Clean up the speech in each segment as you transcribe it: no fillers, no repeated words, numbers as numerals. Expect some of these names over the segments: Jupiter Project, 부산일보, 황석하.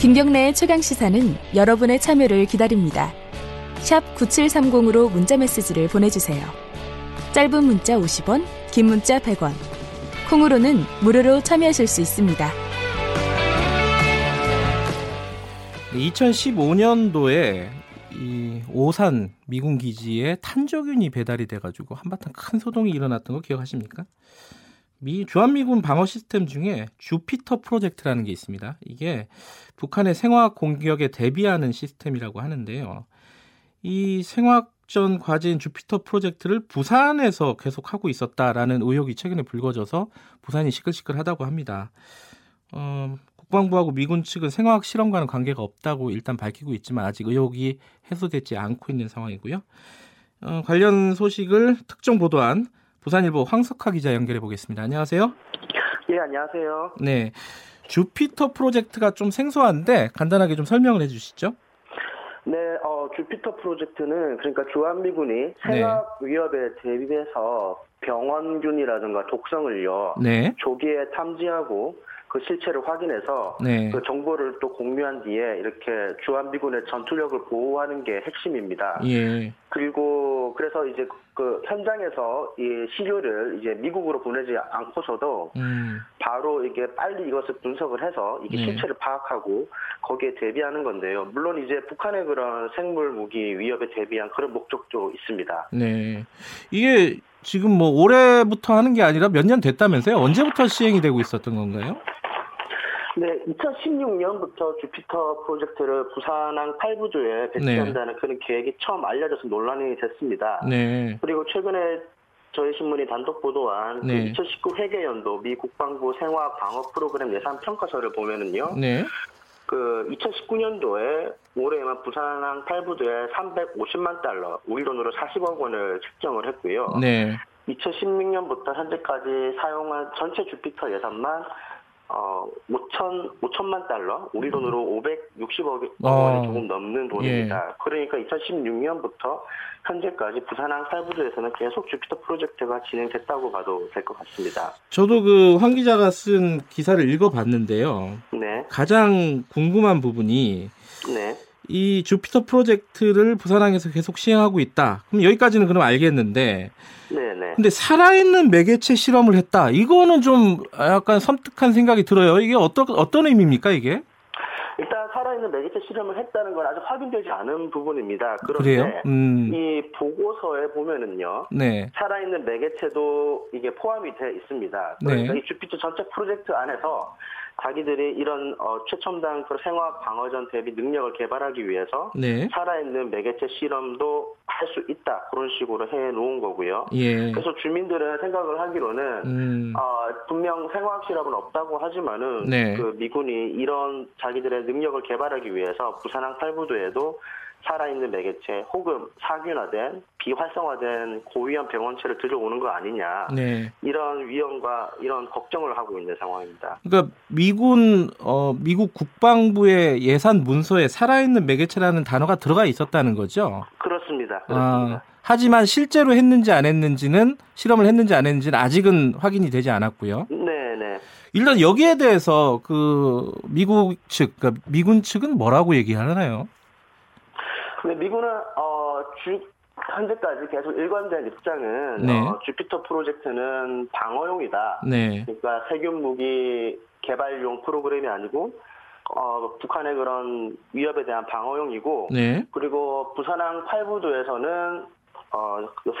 김경래의 최강시사는 여러분의 참여를 기다립니다. 샵 9730으로 문자메시지를 보내주세요. 짧은 문자 50원, 긴 문자 100원. 콩으로는 무료로 참여하실 수 있습니다. 2015년도에 이 오산 미군 기지에 탄저균이 배달이 돼가지고 한바탕 큰 소동이 일어났던 거 기억하십니까? 주한미군 방어 시스템 중에 주피터 프로젝트라는 게 있습니다. 이게 북한의 생화학 공격에 대비하는 시스템이라고 하는데요. 이 생화학전 과제인 주피터 프로젝트를 부산에서 계속 하고 있었다라는 의혹이 최근에 불거져서 부산이 시끌시끌하다고 합니다. 국방부하고 미군 측은 생화학 실험과는 관계가 없다고 일단 밝히고 있지만 아직 의혹이 해소되지 않고 있는 상황이고요. 관련 소식을 특정 보도한 부산일보 황석하 기자 연결해 보겠습니다. 안녕하세요. 네, 안녕하세요. 네, 주피터 프로젝트가 좀 생소한데 간단하게 좀 설명을 해주시죠. 네, 주피터 프로젝트는 그러니까 주한미군이 생화학 위협에 대비해서 병원균이라든가 독성을요, 조기에 탐지하고 그 실체를 확인해서 그 정보를 또 공유한 뒤에 이렇게 주한미군의 전투력을 보호하는 게 핵심입니다. 예. 그리고 그래서 이제 그 현장에서 이 시료를 이제 미국으로 보내지 않고서도 바로 이게 빨리 이것을 분석을 해서 이게 실체를 파악하고 거기에 대비하는 건데요. 물론 이제 북한의 그런 생물 무기 위협에 대비한 그런 목적도 있습니다. 네, 이게 지금 뭐 올해부터 하는 게 아니라 몇 년 됐다면서요? 언제부터 시행이 되고 있었던 건가요? 네, 2016년부터 주피터 프로젝트를 부산항 8부조에 배치한다는 그런 계획이 처음 알려져서 논란이 됐습니다. 네. 그리고 최근에 저희 신문이 단독 보도한 그 2019 회계연도 미 국방부 생화학 방어 프로그램 예산 평가서를 보면은요. 네. 그 2019년도에 올해만 부산항 8부조에 350만 달러, 우리 돈으로 40억 원을 책정을 했고요. 네. 2016년부터 현재까지 사용한 전체 주피터 예산만 5천만 달러, 우리 돈으로 560억 원이 조금 넘는 돈입니다. 예. 그러니까 2016년부터 현재까지 부산항 8부조에서는 계속 주피터 프로젝트가 진행됐다고 봐도 될 것 같습니다. 저도 그 황 기자가 쓴 기사를 읽어봤는데요. 네. 가장 궁금한 부분이 이 주피터 프로젝트를 부산항에서 계속 시행하고 있다. 그럼 여기까지는 그럼 알겠는데. 네네. 근데 살아있는 매개체 실험을 했다. 이거는 좀 약간 섬뜩한 생각이 들어요. 이게 어떤 의미입니까, 이게? 일단 살아있는 매개체 실험을 했다는 건 아직 확인되지 않은 부분입니다. 그런데 이 보고서에 보면은요, 살아있는 매개체도 이게 포함이 돼 있습니다. 그러니까 이 주피터 전체 프로젝트 안에서 자기들이 이런 최첨단 생화학 방어전 대비 능력을 개발하기 위해서 살아있는 매개체 실험도 할 수 있다. 그런 식으로 해놓은 거고요. 예. 그래서 주민들은 생각을 하기로는 분명 생화학 실험은 없다고 하지만은 그 미군이 이런 자기들의 능력을 개발하기 위해서 부산항 8부조에도 살아있는 매개체 혹은 사균화된 비활성화된 고위험 병원체를 들여오는 거 아니냐 이런 위험과 이런 걱정을 하고 있는 상황입니다. 그러니까 미국 국방부의 예산 문서에 살아있는 매개체라는 단어가 들어가 있었다는 거죠? 그렇습니다. 하지만 실제로 했는지 안 했는지는 실험을 했는지 안 했는지는 아직은 확인이 되지 않았고요. 네. 일단 여기에 대해서 그 미군 측은 뭐라고 얘기하나요? 근데 미군은 현재까지 계속 일관된 입장은 주피터 프로젝트는 방어용이다. 그러니까 세균 무기 개발용 프로그램이 아니고 북한의 그런 위협에 대한 방어용이고 그리고 부산항 8부조에서는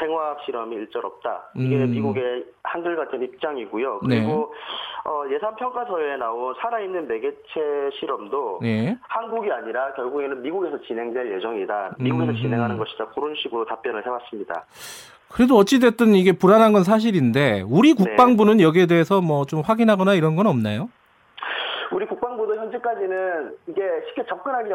생화학 실험이 일절 없다. 이게 미국의 한결같은 입장이고요. 그리고 예산 평가서에 나온 살아있는 매개체 실험도 한국이 아니라 결국에는 미국에서 진행될 예정이다. 미국에서 진행하는 것이다. 그런 식으로 답변을 해왔습니다. 그래도 어찌 됐든 이게 불안한 건 사실인데 우리 국방부는 여기에 대해서 뭐 좀 확인하거나 이런 건 없나요? 우리 국방부도 현재까지는 이게 쉽게 접근하기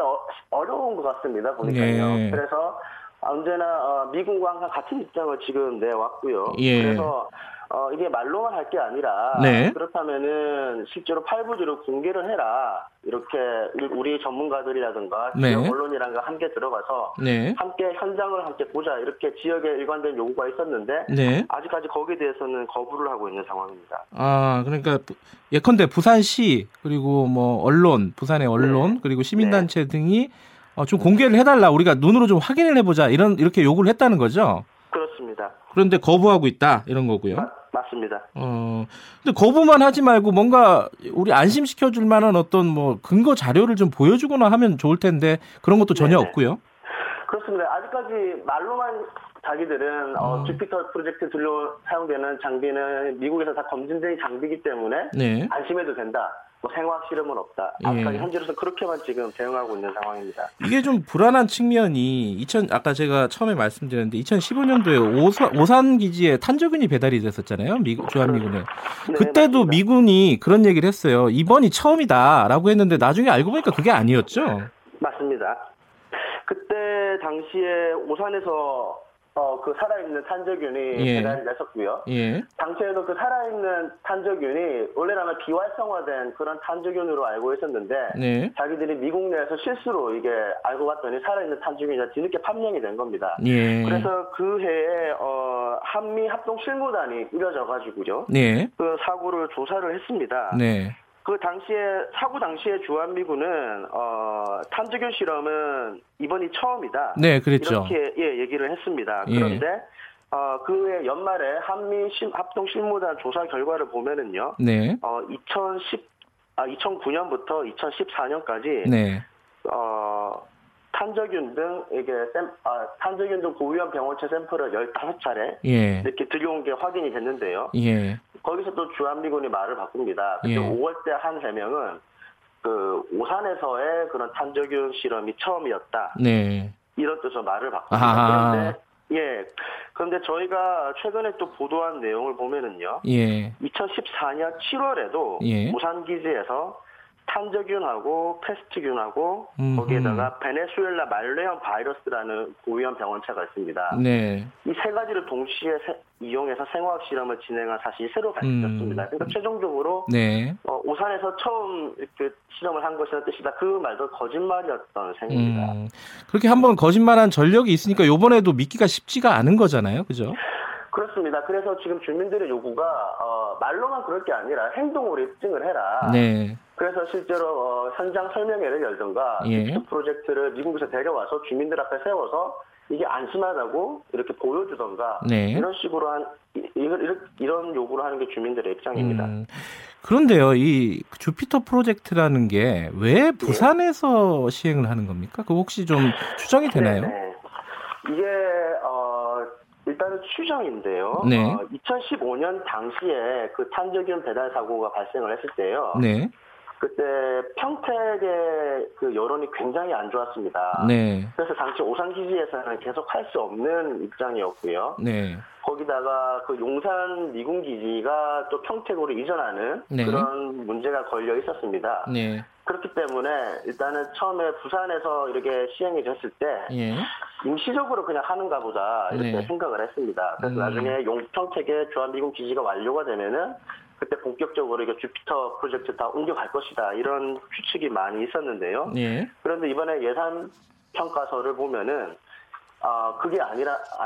어려운 것 같습니다. 보니까요. 그래서 언제나 미군과 항상 같은 입장을 지금 내왔고요. 그래서 이게 말로만 할 게 아니라 네. 그렇다면은 실제로 8부지로 공개를 해라. 이렇게 우리 전문가들이라든가 네. 지역 언론이랑 함께 들어가서 네. 함께 현장을 함께 보자. 이렇게 지역에 일관된 요구가 있었는데 네. 아직까지 거기에 대해서는 거부를 하고 있는 상황입니다. 아, 그러니까 예컨대 부산시 그리고 뭐 언론, 부산의 언론 네. 그리고 시민단체 네. 등이 좀 공개를 해달라. 우리가 눈으로 좀 확인을 해보자. 이렇게 요구를 했다는 거죠? 그렇습니다. 그런데 거부하고 있다 이런 거고요. 맞습니다. 근데 거부만 하지 말고 뭔가 우리 안심시켜 줄 만한 어떤 뭐 근거 자료를 좀 보여주거나 하면 좋을 텐데 그런 것도 전혀 네네. 없고요. 그렇습니다. 아직까지 말로만 자기들은 주피터 프로젝트 둘로 사용되는 장비는 미국에서 다 검증된 장비이기 때문에 네. 안심해도 된다. 뭐 생화학 실험은 없다. 아직까지 예. 현재로서 그렇게만 지금 대응하고 있는 상황입니다. 이게 좀 불안한 측면이 아까 제가 처음에 말씀드렸는데 2015년도에 오산 기지에 탄저균이 배달이 됐었잖아요. 주한미군에. 네, 그때도 맞습니다. 미군이 그런 얘기를 했어요. 이번이 처음이다라고 했는데 나중에 알고 보니까 그게 아니었죠. 맞습니다. 그때 당시에 오산에서 그 살아있는 탄저균이 예. 배달이 됐었고요. 예. 당시에도 그 살아있는 탄저균이 원래라면 비활성화된 그런 탄저균으로 알고 있었는데 네. 자기들이 미국 내에서 실수로 이게 알고 봤더니 살아있는 탄저균이 뒤늦게 판명이 된 겁니다. 예. 그래서 그 해에 한미 합동 실무단이 꾸려져가지고요. 네. 그 사고를 조사를 했습니다. 네. 그 당시에 사고 당시에 주한미군은 탄저균 실험은 이번이 처음이다. 네, 그랬죠. 이렇게 예 얘기를 했습니다. 예. 그런데 그해 연말에 한미 합동 실무단 조사 결과를 보면은요. 네. 2009년부터 2014년까지 네. 탄저균 등 탄저균 등 고위험 병원체 샘플을 15차례 예. 이렇게 들여온 게 확인이 됐는데요. 예. 거기서 또 주한미군이 말을 바꿉니다. 그때 예. 5월 때 한 해명은 그 오산에서의 그런 탄저균 실험이 처음이었다. 네. 이런 뜻으로 말을 바꿉니다. 아하. 그런데 저희가 최근에 또 보도한 내용을 보면은요. 예. 2014년 7월에도 예. 오산 기지에서 탄저균하고 패스트균하고 거기에다가 베네수엘라 말레형 바이러스라는 고위험 병원체가 있습니다. 네. 이 세 가지를 동시에 이용해서 생화학 실험을 진행한 사실이 새로 밝혀졌습니다. 그러니까 최종적으로 네. 오산에서 처음 이렇게 실험을 한 것이라는 뜻이다. 그 말도 거짓말이었던 셈입니다. 그렇게 한번 거짓말한 전력이 있으니까 이번에도 믿기가 쉽지가 않은 거잖아요. 그죠? 그렇습니다. 그래서 지금 주민들의 요구가 말로만 그럴 게 아니라 행동으로 입증을 해라. 네. 그래서 실제로 현장 설명회를 열던가 예. 주피터 프로젝트를 미국에서 데려와서 주민들 앞에 세워서 이게 안심하다고 이렇게 보여주던가 네. 이런 식으로 이런 요구를 하는 게 주민들의 입장입니다. 그런데요, 이 주피터 프로젝트라는 게 왜 부산에서 예. 시행을 하는 겁니까? 그거 혹시 좀 추정이 되나요? 네네. 이게 일단은 추정인데요. 네. 2015년 당시에 그 탄저균 배달 사고가 발생을 했을 때요. 네. 그때 평택의 그 여론이 굉장히 안 좋았습니다. 네. 그래서 당시 오산기지에서는 계속 할 수 없는 입장이었고요. 네. 거기다가 그 용산 미군기지가 또 평택으로 이전하는 네. 그런 문제가 걸려 있었습니다. 네. 그렇기 때문에 일단은 처음에 부산에서 이렇게 시행이 됐을 때 예. 임시적으로 그냥 하는가 보다 이렇게 네. 생각을 했습니다. 그래서 나중에 평택의 주한미군기지가 완료가 되면은 그때 본격적으로 이게 주피터 프로젝트 다 옮겨갈 것이다 이런 추측이 많이 있었는데요. 예. 그런데 이번에 예산 평가서를 보면은 그게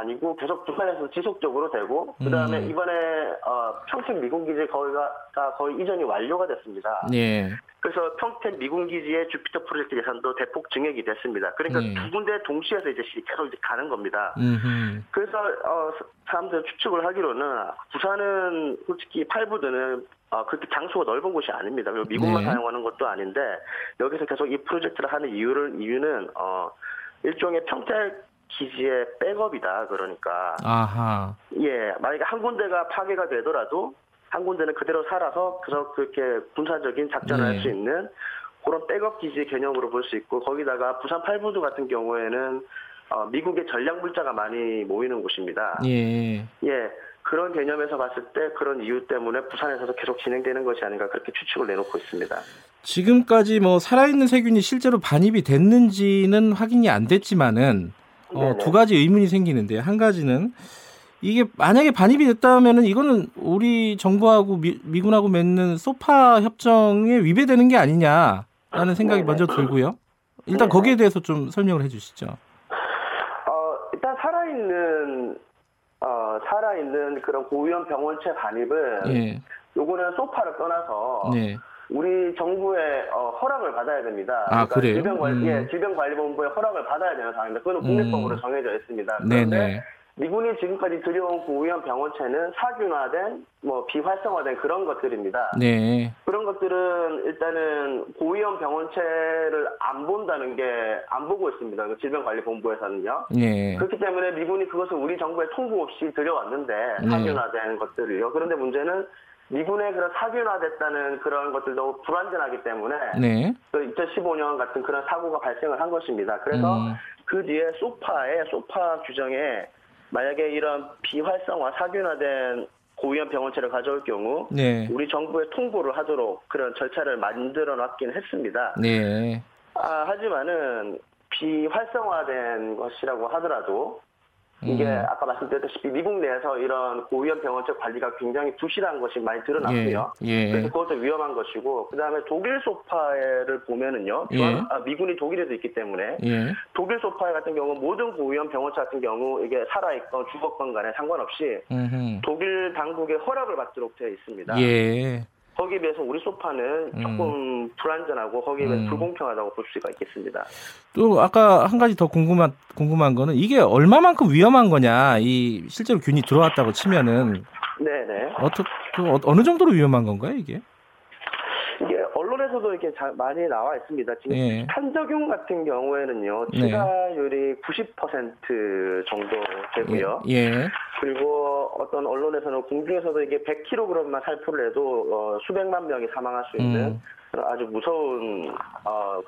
아니고 계속 부산에서 지속적으로 되고 그다음에 이번에 평택 미군기지 거기가 거의 이전이 완료가 됐습니다. 예. 그래서 평택 미군기지의 주피터 프로젝트 예산도 대폭 증액이 됐습니다. 그러니까 예. 두 군데 동시에서 이제 계속 가는 겁니다. 그래서 사람들 추측을 하기로는 부산은 솔직히 8부대는 그렇게 장소가 넓은 곳이 아닙니다. 그리고 미군만 네. 사용하는 것도 아닌데 여기서 계속 이 프로젝트를 하는 이유는 일종의 평택 기지의 백업이다. 그러니까 아하. 예, 만약에 한 군데가 파괴가 되더라도 한 군데는 그대로 살아서 그렇게 군사적인 작전을 네. 할 수 있는 그런 백업 기지 개념으로 볼 수 있고 거기다가 부산 8부두 같은 경우에는 미국의 전략 물자가 많이 모이는 곳입니다. 예. 예. 그런 개념에서 봤을 때 그런 이유 때문에 부산에서도 계속 진행되는 것이 아닌가 그렇게 추측을 내놓고 있습니다. 지금까지 뭐 살아있는 세균이 실제로 반입이 됐는지는 확인이 안 됐지만은 두 가지 의문이 생기는데요. 한 가지는 이게 만약에 반입이 됐다면은 이거는 우리 정부하고 미군하고 맺는 소파 협정에 위배되는 게 아니냐라는 생각이 네네. 먼저 들고요. 일단 네네. 거기에 대해서 좀 설명을 해주시죠. 일단 살아있는 그런 고위험 병원체 반입은 예. 요거는 소파를 떠나서 네. 우리 정부의 허락을 받아야 됩니다. 아, 그러니까 그래요? 질병관리본부의 허락을 받아야 되는 상황입니다. 그건 국내법으로 정해져 있습니다. 그런데 네네. 미군이 지금까지 들여온 고위험 병원체는 사균화된, 비활성화된 그런 것들입니다. 네. 그런 것들은 일단은 고위험 병원체를 안 본다는 게, 안 보고 있습니다. 질병관리본부에서는요. 네. 그렇기 때문에 미군이 그것을 우리 정부에 통보 없이 들여왔는데, 사균화된 것들을요. 그런데 문제는 미군의 그런 사균화됐다는 그런 것들도 불완전하기 때문에, 네. 또 2015년 같은 그런 사고가 발생을 한 것입니다. 그래서 그 뒤에 소파 규정에 만약에 이런 비활성화 사균화된 고위험 병원체를 가져올 경우 네. 우리 정부에 통보를 하도록 그런 절차를 만들어놨긴 했습니다. 네. 하지만은 비활성화된 것이라고 하더라도 이게 아까 말씀드렸다시피 미국 내에서 이런 고위험 병원체 관리가 굉장히 부실한 것이 많이 드러났고요. 예. 그래서 그것도 위험한 것이고, 그 다음에 독일 소파를 보면은요, 예. 미군이 독일에도 있기 때문에 예. 독일 소파 같은 경우 모든 고위험 병원체 같은 경우 이게 살아있건 죽었건 간에 상관없이 독일 당국의 허락을 받도록 되어 있습니다. 예. 거기에 비해서 우리 소파는 조금 불안전하고 거기에 비해서 불공평하다고 볼 수가 있겠습니다. 또 아까 한 가지 더 궁금한 거는 이게 얼마만큼 위험한 거냐. 이 실제로 균이 들어왔다고 치면은 네네. 어느 정도로 위험한 건가요, 이게? 이게 언론에서도 이렇게 많이 나와 있습니다. 지금 예. 탄저균 같은 경우에는요, 치사율이 90% 정도 되고요. 예. 그리고 어떤 언론에서는 공중에서도 이게 100kg만 살포를 해도 수백만 명이 사망할 수 있는 아주 무서운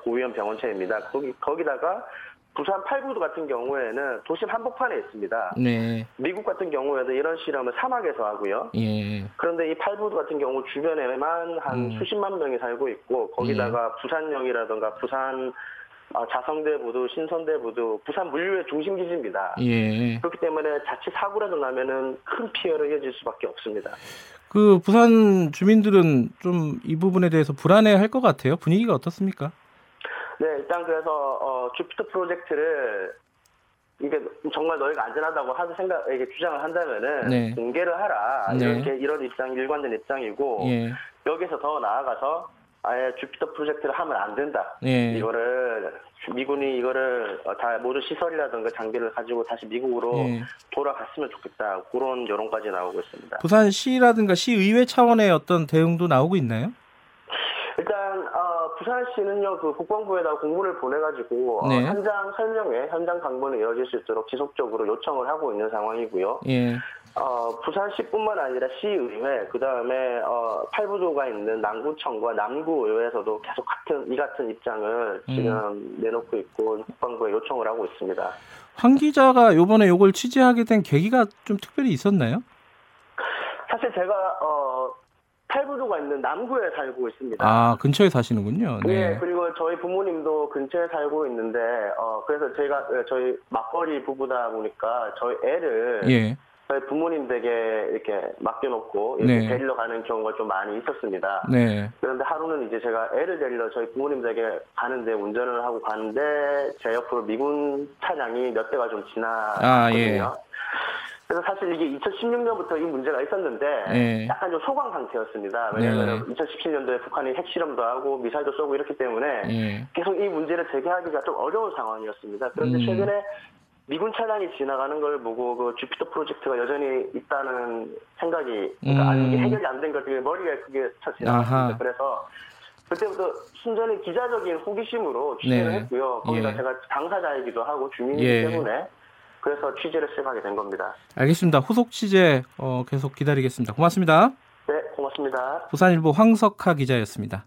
고위험 병원체입니다. 거기다가 부산 8구도 같은 경우에는 도심 한복판에 있습니다. 네. 미국 같은 경우에도 이런 실험을 사막에서 하고요. 예. 그런데 이 8구도 같은 경우 주변에만 한 수십만 명이 살고 있고 거기다가 예. 부산역이라든가 부산 자성대부두, 신선대부두, 부산 물류의 중심기지입니다. 예. 그렇기 때문에 자칫 사고라도 나면은 큰 피해를 이어질 수밖에 없습니다. 그 부산 주민들은 좀 이 부분에 대해서 불안해할 것 같아요. 분위기가 어떻습니까? 네, 일단 그래서 주피터 프로젝트를 이게 정말 너희가 안전하다고 하는 생각에게 주장을 한다면은 네. 공개를 하라 네. 이렇게 이런 입장 일관된 입장이고 예. 여기서 더 나아가서 아예 주피터 프로젝트를 하면 안 된다. 예. 이거를 미군이 이거를 다 모든 시설이라든가 장비를 가지고 다시 미국으로 예. 돌아갔으면 좋겠다. 그런 여론까지 나오고 있습니다. 부산시라든가 시의회 차원의 어떤 대응도 나오고 있나요? 일단 부산시는요 그 국방부에다 공문을 보내가지고 네. 현장 설명회, 현장 강본이 이어질 수 있도록 지속적으로 요청을 하고 있는 상황이고요. 예. 부산시뿐만 아니라 시의회, 그 다음에 팔부도가 있는 남구청과 남구의회에서도 계속 같은 입장을 지금 내놓고 있고 국방부에 요청을 하고 있습니다. 황 기자가 이번에 이걸 취재하게 된 계기가 좀 특별히 있었나요? 사실 제가 팔부도가 있는 남구에 살고 있습니다. 아, 근처에 사시는군요. 네. 네, 그리고 저희 부모님도 근처에 살고 있는데 그래서 제가 저희 맞벌이 부부다 보니까 저희 애를 예. 저희 부모님 댁에 이렇게 맡겨놓고 이렇게 네. 데리러 가는 경우가 좀 많이 있었습니다. 네. 그런데 하루는 이제 제가 애를 데리러 저희 부모님 댁에 가는데 운전을 하고 가는데 제 옆으로 미군 차량이 몇 대가 좀 지나갔거든요. 아, 예. 그래서 사실 이게 2016년부터 이 문제가 있었는데 네. 약간 좀 소강 상태였습니다. 왜냐하면 네. 2017년도에 북한이 핵실험도 하고 미사일도 쏘고 이렇기 때문에 네. 계속 이 문제를 제기하기가 좀 어려운 상황이었습니다. 그런데 최근에 미군 차량이 지나가는 걸 보고 그 주피터 프로젝트가 여전히 있다는 생각이 그러니까 아니, 이게 해결이 안 된 걸 되게 머리가 크게 지나갔습니다. 그래서 그때부터 순전히 기자적인 호기심으로 취재를 네. 했고요. 거기다 예. 제가 당사자이기도 하고 주민이기 예. 때문에 그래서 취재를 시작하게 된 겁니다. 알겠습니다. 후속 취재 계속 기다리겠습니다. 고맙습니다. 네, 고맙습니다. 부산일보 황석하 기자였습니다.